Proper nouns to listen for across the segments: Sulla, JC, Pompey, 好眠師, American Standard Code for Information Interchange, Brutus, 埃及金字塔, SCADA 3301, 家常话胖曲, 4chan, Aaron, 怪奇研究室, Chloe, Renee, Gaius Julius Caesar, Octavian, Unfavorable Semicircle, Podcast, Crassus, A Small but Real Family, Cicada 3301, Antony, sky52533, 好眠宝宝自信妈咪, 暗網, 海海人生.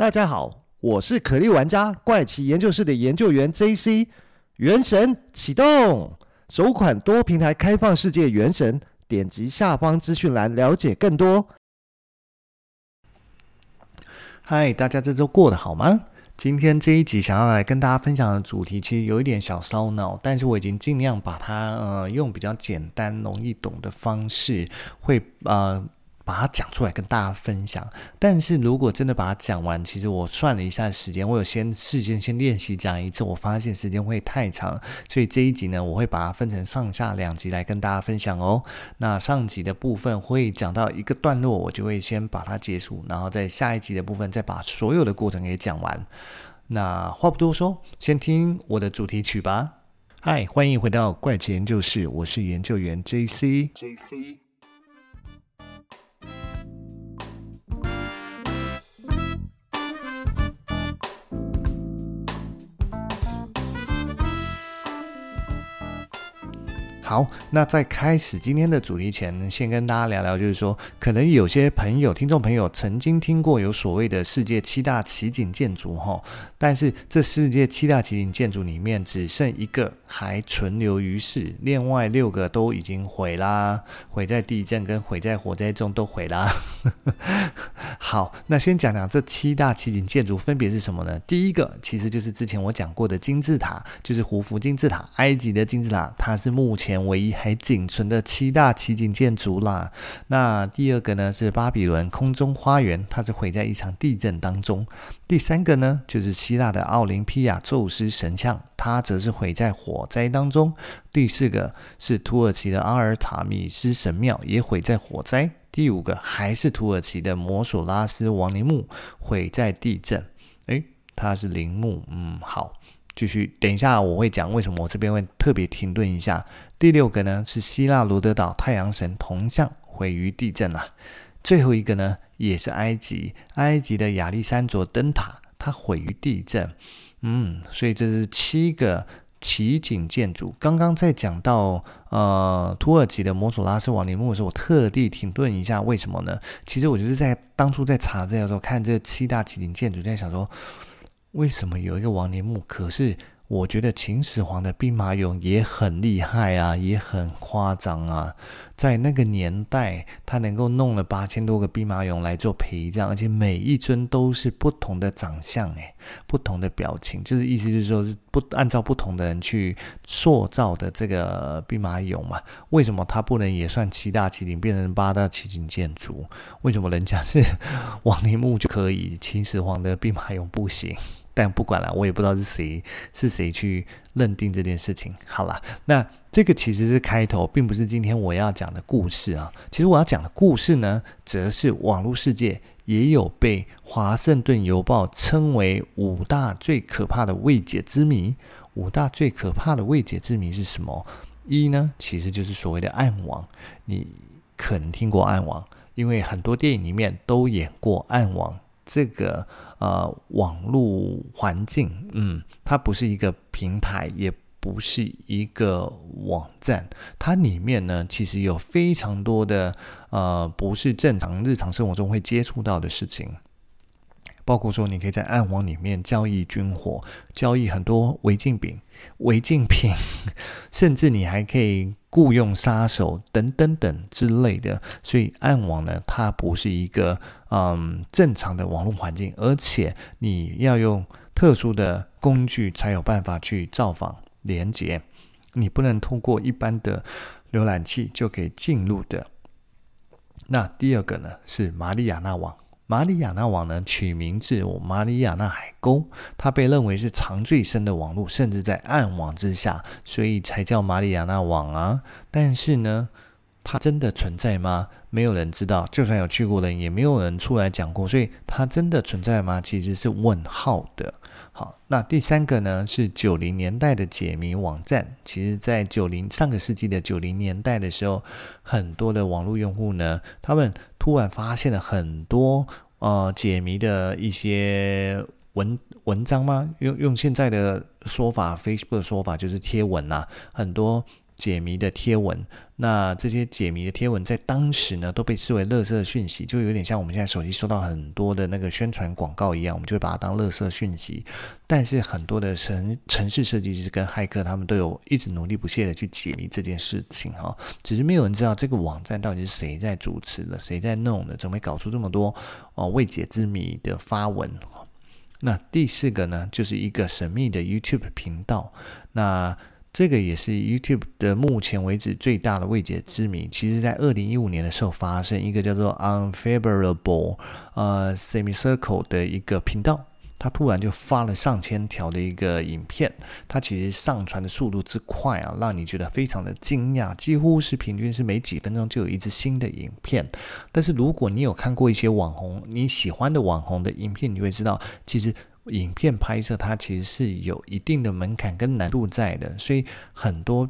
大家好，我是可莉玩家怪奇研究室的研究员 JC。 原神启动，首款多平台开放世界原神，点击下方资讯栏了解更多。嗨，大家这周过得好吗？今天这一集想要来跟大家分享的主题其实有一点小烧脑，但是我已经尽量把它用比较简单容易懂的方式会把它讲出来跟大家分享。但是如果真的把它讲完，其实我算了一下时间，我有事先练习讲一次，我发现时间会太长，所以这一集呢，我会把它分成上下两集来跟大家分享哦。那上集的部分会讲到一个段落，我就会先把它结束，然后在下一集的部分再把所有的过程给讲完。那话不多说，先听我的主题曲吧。嗨，欢迎回到怪奇研究室，我是研究员 JC。好，那在开始今天的主题前，先跟大家聊聊，就是说可能有些朋友听众朋友曾经听过有所谓的世界七大奇景建筑，但是这世界七大奇景建筑里面只剩一个还存留于世，另外六个都已经毁啦，毁在地震跟毁在火灾中都毁啦好，那先讲讲这七大奇景建筑分别是什么呢？第一个其实就是之前我讲过的金字塔，就是胡夫金字塔，埃及的金字塔，它是目前唯一还仅存的七大奇景建筑啦。那第二个呢是巴比伦空中花园，它是毁在一场地震当中。第三个呢就是希腊的奥林匹亚宙斯神像，它则是毁在火灾当中。第四个是土耳其的阿尔塔米斯神庙，也毁在火灾。第五个还是土耳其的摩索拉斯亡灵墓，毁在地震。它是陵墓。好，继续，等一下我会讲为什么我这边会特别停顿一下。第六个呢是希腊罗德岛太阳神铜像，毁于地震啦。最后一个呢也是埃及的亚历山卓灯塔，它毁于地震。所以这是七个奇景建筑。刚刚在讲到土耳其的摩索拉斯亡灵墓的时候，我特地停顿一下，为什么呢？其实我就是在当初在查资料的时候看这七大奇景建筑，在想说为什么有一个亡灵墓？可是我觉得秦始皇的兵马俑也很厉害啊，也很夸张啊。在那个年代，他能够弄了8000多个兵马俑来做陪葬，而且每一尊都是不同的长相，不同的表情，就是意思就是说是不按照不同的人去塑造的这个兵马俑嘛。为什么他不能也算七大奇景变成八大奇景建筑？为什么人家是亡灵墓就可以，秦始皇的兵马俑不行？但不管了，我也不知道是谁去认定这件事情。好了，那这个其实是开头，并不是今天我要讲的故事啊。其实我要讲的故事呢，则是网络世界也有被《华盛顿邮报》称为5大最可怕的未解之谜。5大最可怕的未解之谜是什么？一呢，其实就是所谓的暗网。你可能听过暗网，因为很多电影里面都演过暗网。这个网络环境，它不是一个平台，也不是一个网站，它里面呢其实有非常多的不是正常日常生活中会接触到的事情，包括说你可以在暗网里面交易军火，交易很多违禁品，甚至你还可以雇佣杀手等等等之类的。所以暗网呢，它不是一个正常的网络环境，而且你要用特殊的工具才有办法去造访连结，你不能通过一般的浏览器就可以进入的。那第二个呢是马里亚纳网。马里亚纳网呢取名自马里亚纳海沟，它被认为是藏最深的网络，甚至在暗网之下，所以才叫马里亚纳网啊。但是呢，它真的存在吗？没有人知道，就算有去过人，也没有人出来讲过，所以它真的存在吗？其实是问号的。好，那第三个呢是90年代的解谜网站。其实在上个世纪的90年代的时候，很多的网络用户呢，他们突然发现了很多解谜的一些文章吗？用现在的说法 Facebook 的说法就是贴文啦，很多解谜的贴文，那这些解谜的贴文在当时呢都被视为垃圾讯息，就有点像我们现在手机收到很多的那个宣传广告一样，我们就会把它当垃圾讯息。但是很多的城市设计师跟骇客他们都有一直努力不懈的去解谜这件事情，只是没有人知道这个网站到底是谁在主持的，谁在弄的，怎么会搞出这么多未解之谜的发文。那第四个呢，就是一个神秘的 YouTube 频道，那这个也是 YouTube 的目前为止最大的未解之谜。其实在2015年的时候发生一个叫做 Unfavorable Semicircle 的一个频道，他突然就发了上千条的一个影片，他其实上传的速度之快啊，让你觉得非常的惊讶，几乎是平均是每几分钟就有一支新的影片。但是如果你有看过一些网红，你喜欢的网红的影片，你会知道其实影片拍摄它其实是有一定的门槛跟难度在的，所以很多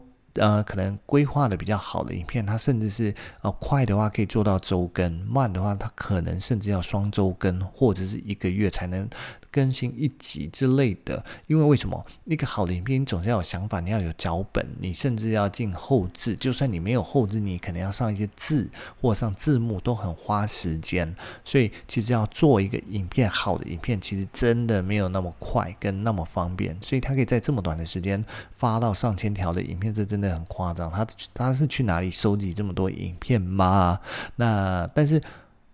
可能规划的比较好的影片，它甚至是快的话可以做到周更，慢的话它可能甚至要双周更或者是一个月才能更新一集之类的。因为为什么一个好的影片你总是要有想法，你要有脚本，你甚至要进后置，就算你没有后置，你可能要上一些字或上字幕都很花时间，所以其实要做一个影片，好的影片其实真的没有那么快跟那么方便，所以它可以在这么短的时间发到上千条的影片，这真的很夸张。他是去哪里收集这么多影片吗？那但是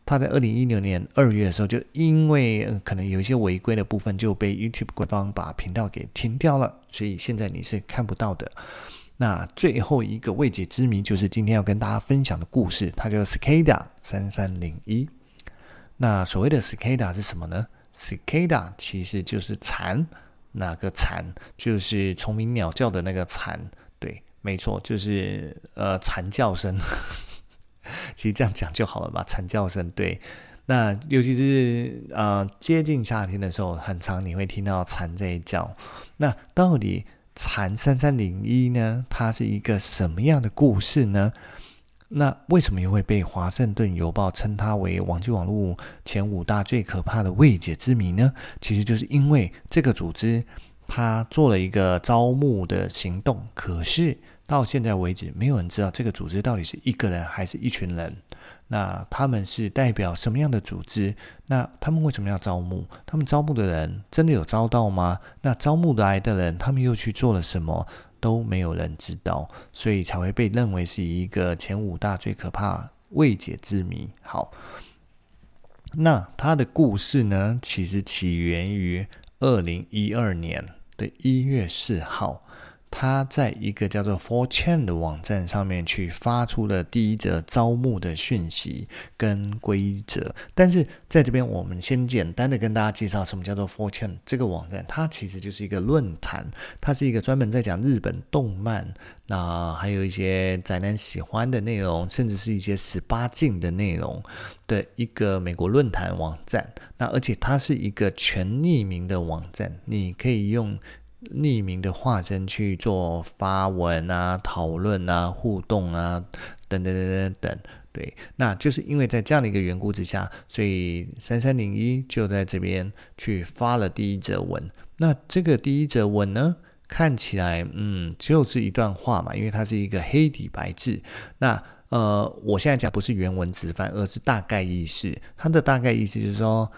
他在2016年2月的时候，就因为可能有一些违规的部分，就被 YouTube 官方把频道给停掉了，所以现在你是看不到的。那最后一个未解之谜就是今天要跟大家分享的故事，它叫 SCADA 3301。那所谓的 SCADA 是什么呢？ SCADA 其实就是蝉，哪个蝉？就是虫鸣鸟叫的那个蝉，对，没错，就是蝉叫声。其实这样讲就好了吧，蝉叫声，对。那尤其是接近夏天的时候，很常你会听到蝉在叫。那到底蝉3301呢，它是一个什么样的故事呢？那为什么又会被华盛顿邮报称它为网际网络前5大最可怕的未解之谜呢？其实就是因为这个组织它做了一个招募的行动，可是到现在为止没有人知道这个组织到底是一个人还是一群人，那他们是代表什么样的组织，那他们为什么要招募，他们招募的人真的有招到吗？那招募来的人他们又去做了什么，都没有人知道，所以才会被认为是一个前5大最可怕未解之谜。好，那他的故事呢，其实起源于2012年的1月4号他在一个叫做 4chan 的网站上面去发出了第一则招募的讯息跟规则。但是在这边我们先简单的跟大家介绍什么叫做 4chan 这个网站，它其实就是一个论坛，它是一个专门在讲日本动漫，那还有一些宅男喜欢的内容，甚至是一些18禁的内容的一个美国论坛网站。那而且它是一个全匿名的网站，你可以用匿名的化身去做发文啊、讨论啊、互动啊等等等等等，对。那就是因为在这样的一个缘故之下，所以3301就在这边去发了第一则文。那这个第一则文呢，看起来就是一段话嘛，因为它是一个黑底白字。那我现在讲不是原文直翻，而是大概意思。它的大概意思就是说，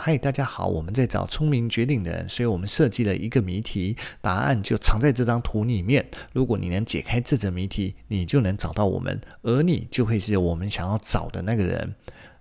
嗨，大家好，我们在找聪明绝顶的人，所以我们设计了一个谜题，答案就藏在这张图里面。如果你能解开这则谜题，你就能找到我们，而你就会是我们想要找的那个人。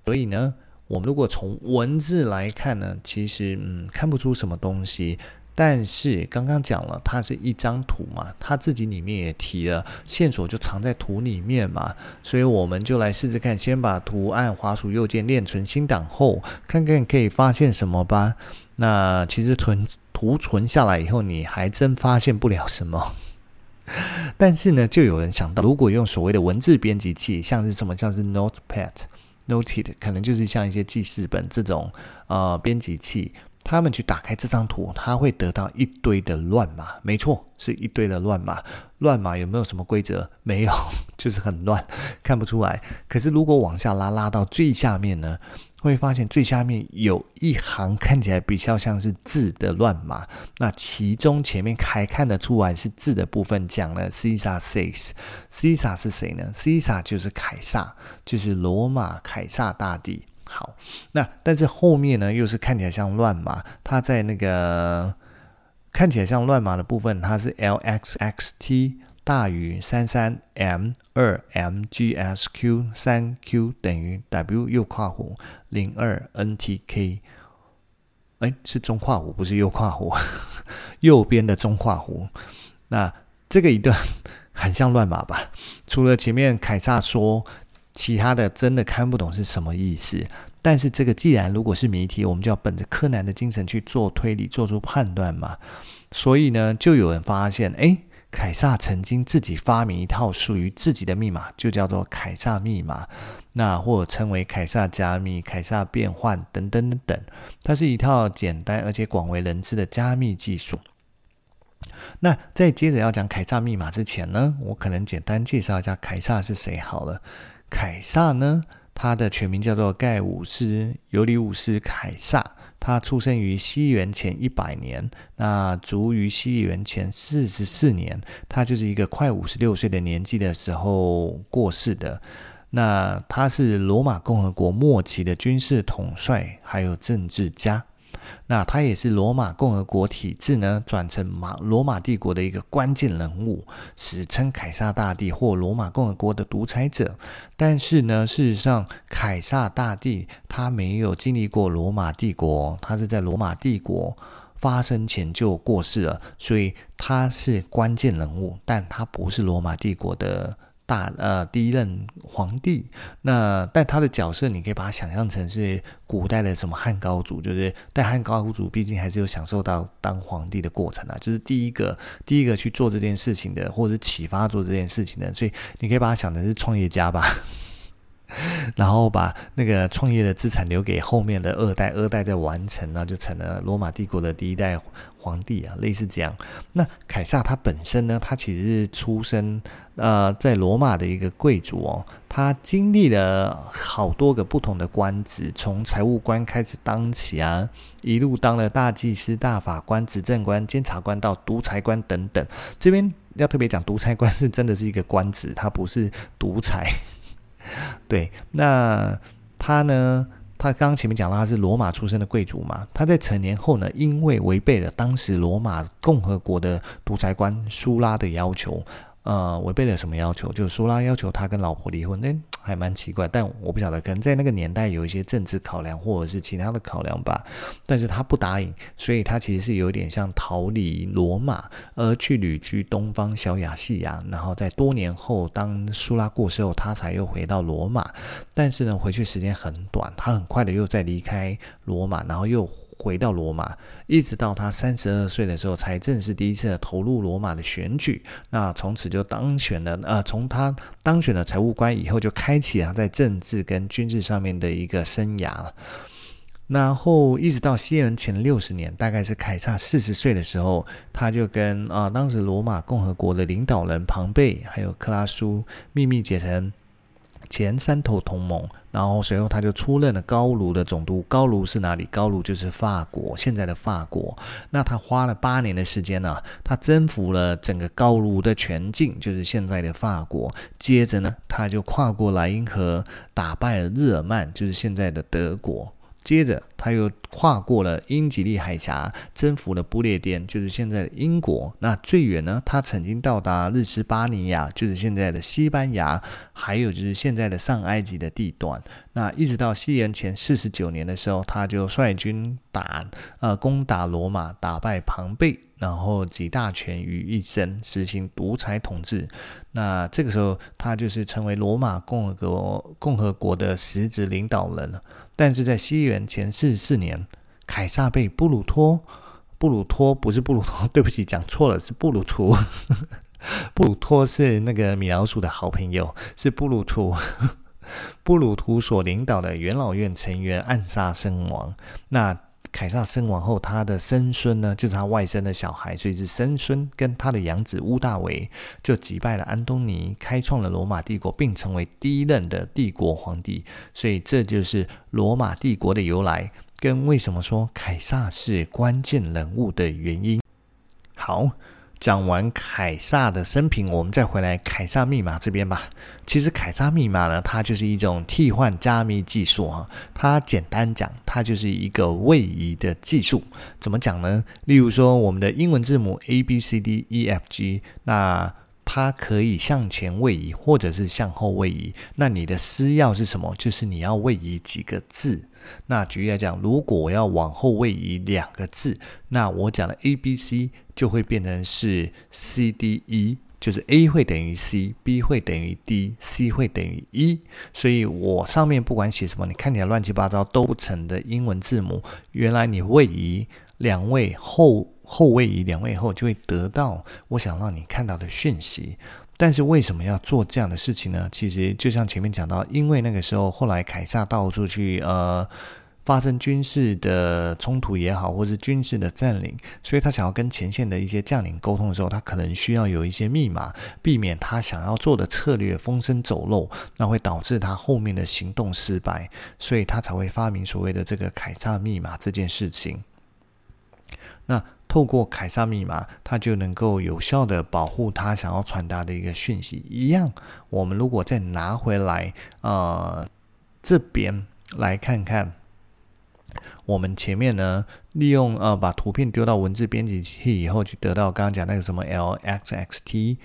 所以呢，我们如果从文字来看呢，其实看不出什么东西。但是刚刚讲了，它是一张图嘛，它自己里面也提了，线索就藏在图里面嘛，所以我们就来试试看，先把图按滑鼠右键链存新档后，看看可以发现什么吧。那其实图存下来以后，你还真发现不了什么。但是呢，就有人想到，如果用所谓的文字编辑器，像是 Notepad 可能就是像一些记事本这种编辑器，他们去打开这张图，他会得到一堆的乱码，没错，是一堆的乱码。乱码有没有什么规则？没有，就是很乱，看不出来。可是如果往下拉到最下面呢，会发现最下面有一行看起来比较像是字的乱码，那其中前面还看得出来是字的部分讲了 Caesar says。 Caesar 是谁呢？ Caesar 就是凯撒，就是罗马凯撒大帝。好，那但是后面呢又是看起来像乱码，它在那个看起来像乱码的部分，它是 LXXT大于 33M2MGSQ3Q 等于 W 右括弧 02NTK， 是中括弧不是右括弧右边的中括弧。那这个一段很像乱码吧，除了前面凯撒说，其他的真的看不懂是什么意思。但是这个既然如果是谜题，我们就要本着柯南的精神去做推理，做出判断嘛。所以呢就有人发现凯撒曾经自己发明一套属于自己的密码，就叫做凯撒密码，那或称为凯撒加密、凯撒变换等等等等。它是一套简单而且广为人知的加密技术。那在接着要讲凯撒密码之前呢，我可能简单介绍一下凯撒是谁好了。凯撒呢，他的全名叫做盖伍斯·尤里伍斯·凯撒。他出生于西元前100年，那卒于西元前44年，他就是一个快56岁的年纪的时候过世的。那他是罗马共和国末期的军事统帅，还有政治家。那他也是罗马共和国体制呢转成罗马帝国的一个关键人物，史称凯撒大帝或罗马共和国的独裁者。但是呢，事实上凯撒大帝他没有经历过罗马帝国，他是在罗马帝国发生前就过世了，所以他是关键人物，但他不是罗马帝国的第一任皇帝。那但他的角色你可以把它想象成是古代的什么汉高祖，就是但汉高祖毕竟还是有享受到当皇帝的过程啊，就是第一个去做这件事情的，或者是启发做这件事情的，所以你可以把它想成是创业家吧然后把那个创业的资产留给后面的二代，二代再完成，然后就成了罗马帝国的第一代皇帝啊，类似这样。那凯撒他本身呢，他其实是出生在罗马的一个贵族哦，他经历了好多个不同的官职，从财务官开始当起啊，一路当了大祭司、大法官、执政官、监察官到独裁官等等。这边要特别讲，独裁官是真的是一个官职，他不是独裁对，那他呢？他刚刚前面讲到他是罗马出生的贵族嘛，他在成年后呢，因为违背了当时罗马共和国的独裁官苏拉的要求，违背了什么要求？就是苏拉要求他跟老婆离婚，还蛮奇怪，但我不晓得，可能在那个年代有一些政治考量或者是其他的考量吧。但是他不答应，所以他其实是有点像逃离罗马，而去旅居东方小亚细亚，然后在多年后，当苏拉过世后，他才又回到罗马。但是呢，回去时间很短，他很快的又再离开罗马，然后又回到罗马，一直到他32岁的时候才正式第一次的投入罗马的选举。那从此就当选了，从他当选了财务官以后，就开启了他在政治跟军事上面的一个生涯。然后一直到西元前60年，大概是凯撒40岁的时候，他就跟当时罗马共和国的领导人庞贝还有克拉苏秘密结成前三头同盟，然后随后他就出任了高卢的总督。高卢是哪里？高卢就是法国，现在的法国。那他花了8年的时间呢，他征服了整个高卢的全境，就是现在的法国。接着呢，他就跨过莱茵河，打败了日耳曼，就是现在的德国。接着他又跨过了英吉利海峡，征服了不列颠，就是现在的英国。那最远呢，他曾经到达日斯巴尼亚，就是现在的西班牙，还有就是现在的上埃及的地段。那一直到西元前49年的时候，他就率军攻打罗马，打败庞贝，然后集大权于一身，实行独裁统治。那这个时候他就是成为罗马共和国的实质领导人了。但是在西元前44年，凯撒被布鲁托是那个米老鼠的好朋友，是布鲁图所领导的元老院成员暗杀身亡。那凯撒身亡后，他的曾孙呢，就是他外甥的小孩，所以是曾孙，跟他的养子屋大维就击败了安东尼，开创了罗马帝国，并成为第一任的帝国皇帝。所以这就是罗马帝国的由来，跟为什么说凯撒是关键人物的原因。好，讲完凯撒的生平，我们再回来凯撒密码这边吧。其实凯撒密码呢，它就是一种替换加密技术啊。它简单讲，它就是一个位移的技术。怎么讲呢？例如说，我们的英文字母 A B C D E F G， 那它可以向前位移，或者是向后位移。那你的私钥是什么？就是你要位移几个字。那举例来讲，如果我要往后位移两个字，那我讲的 A B C 就会变成是 C D E， 就是 A 会等于 C，B 会等于 D，C 会等于 E。 所以我上面不管写什么，你看起来乱七八糟都不成的英文字母，原来你位移两位后位移两位后，就会得到我想让你看到的讯息。但是为什么要做这样的事情呢？其实就像前面讲到，因为那个时候后来凯撒到处去发生军事的冲突也好，或是军事的占领，所以他想要跟前线的一些将领沟通的时候，他可能需要有一些密码，避免他想要做的策略风声走漏，那会导致他后面的行动失败，所以他才会发明所谓的这个凯撒密码这件事情。那透过凯撒密码，它就能够有效的保护它想要传达的一个讯息。一样，我们如果再拿回来，这边来看看，我们前面呢，利用把图片丢到文字编辑器以后，去得到刚刚讲那个什么 LXXT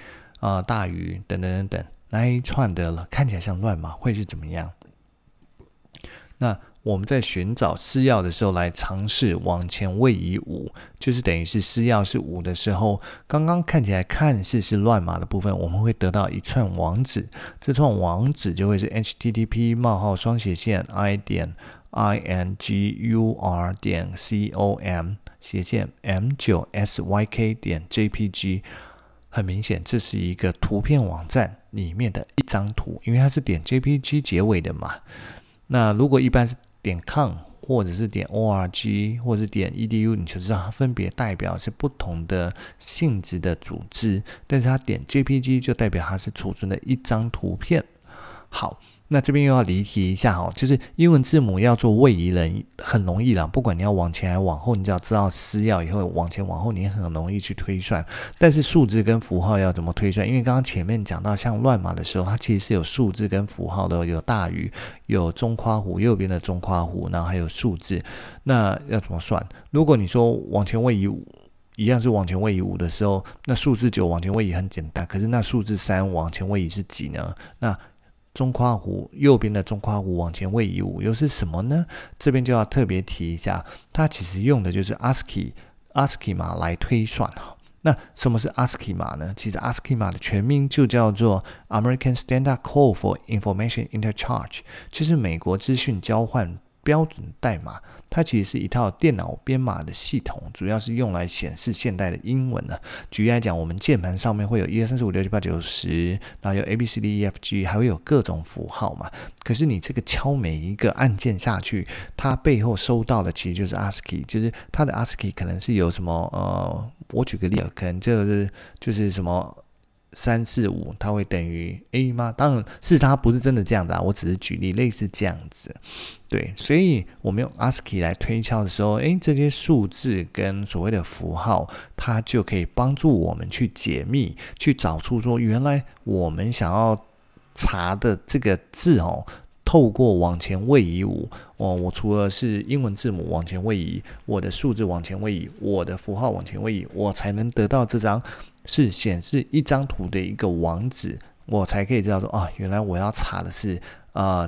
大于等等等等那一串的，看起来像乱码，会是怎么样？那我们在寻找私钥的时候，来尝试往前位移5，就是等于是私钥是5的时候，刚刚看起来看似是乱码的部分，我们会得到一串网址，这串网址就会是 http://i.imgur.com/m9syk.jpg。很明显，这是一个图片网站里面的一张图，因为它是点 jpg 结尾的嘛。那如果一般是点 com 或者是点 org 或者是点 edu， 你就知道它分别代表是不同的性质的组织，但是它点 jpg 就代表它是储存的一张图片。好，那这边又要离题一下哦，就是英文字母要做位移人很容易啦，不管你要往前还往后，你只要知道私钥以后往前往后，你很容易去推算。但是数字跟符号要怎么推算？因为刚刚前面讲到像乱码的时候，它其实是有数字跟符号的，有大于，有中括弧，右边的中括弧，然后还有数字。那要怎么算？如果你说往前位移一样是往前位移5的时候，那数字9往前位移很简单，可是那数字3往前位移是几呢？那中括弧右边的中括弧往前位移5又是什么呢？这边就要特别提一下，它其实用的就是 ASCII 码来推算。那什么是 ASCII 码呢？其实 ASCII 码的全名就叫做 American Standard Code for Information Interchange， 就是美国资讯交换标准代码。它其实是一套电脑编码的系统，主要是用来显示现代的英文的。举例来讲，我们键盘上面会有1、2、3、4、5、6、7、8、9、10，然后有 ABCDEFG， 还会有各种符号嘛。可是你这个敲每一个按键下去，它背后收到的其实就是 ASCII， 就是它的 ASCII 可能是有什么我举个例子，可能就是什么345，它会等于 A 吗？当然事实上它不是真的这样子啊，我只是举例类似这样子。对，所以我们用 ASCII 来推敲的时候，这些数字跟所谓的符号，它就可以帮助我们去解密，去找出说原来我们想要查的这个字透过往前位移5，我除了是英文字母往前位移，我的数字往前位移，我的符号往前位移，我才能得到这张是显示一张图的一个网址，我才可以知道说原来我要查的是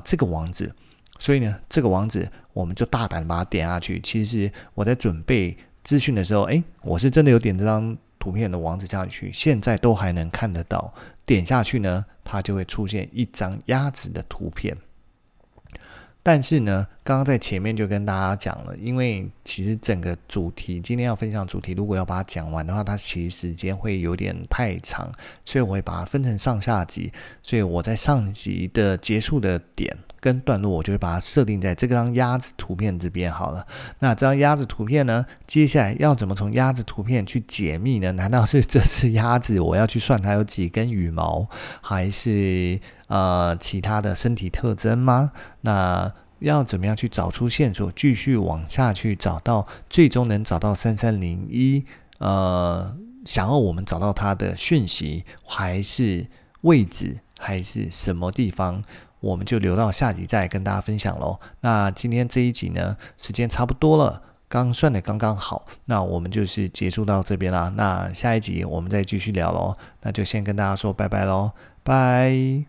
这个网址。所以呢，这个网址我们就大胆把它点下去。其实我在准备资讯的时候，我是真的有点这张图片的网址下去，现在都还能看得到。点下去呢，它就会出现一张鸭子的图片。但是呢，刚刚在前面就跟大家讲了，因为其实整个主题今天要分享主题，如果要把它讲完的话，它其实时间会有点太长，所以我会把它分成上下集。所以我在上集的结束的点跟段落，我就会把它设定在这张鸭子图片这边好了。那这张鸭子图片呢，接下来要怎么从鸭子图片去解密呢？难道是这只鸭子我要去算它有几根羽毛，还是其他的身体特征吗？那要怎么样去找出线索，继续往下去找到，最终能找到3301想要我们找到它的讯息，还是位置，还是什么地方？我们就留到下集再跟大家分享咯。那今天这一集呢，时间差不多了，刚算的刚刚好，那我们就是结束到这边啦。那下一集我们再继续聊咯，那就先跟大家说拜拜咯，拜。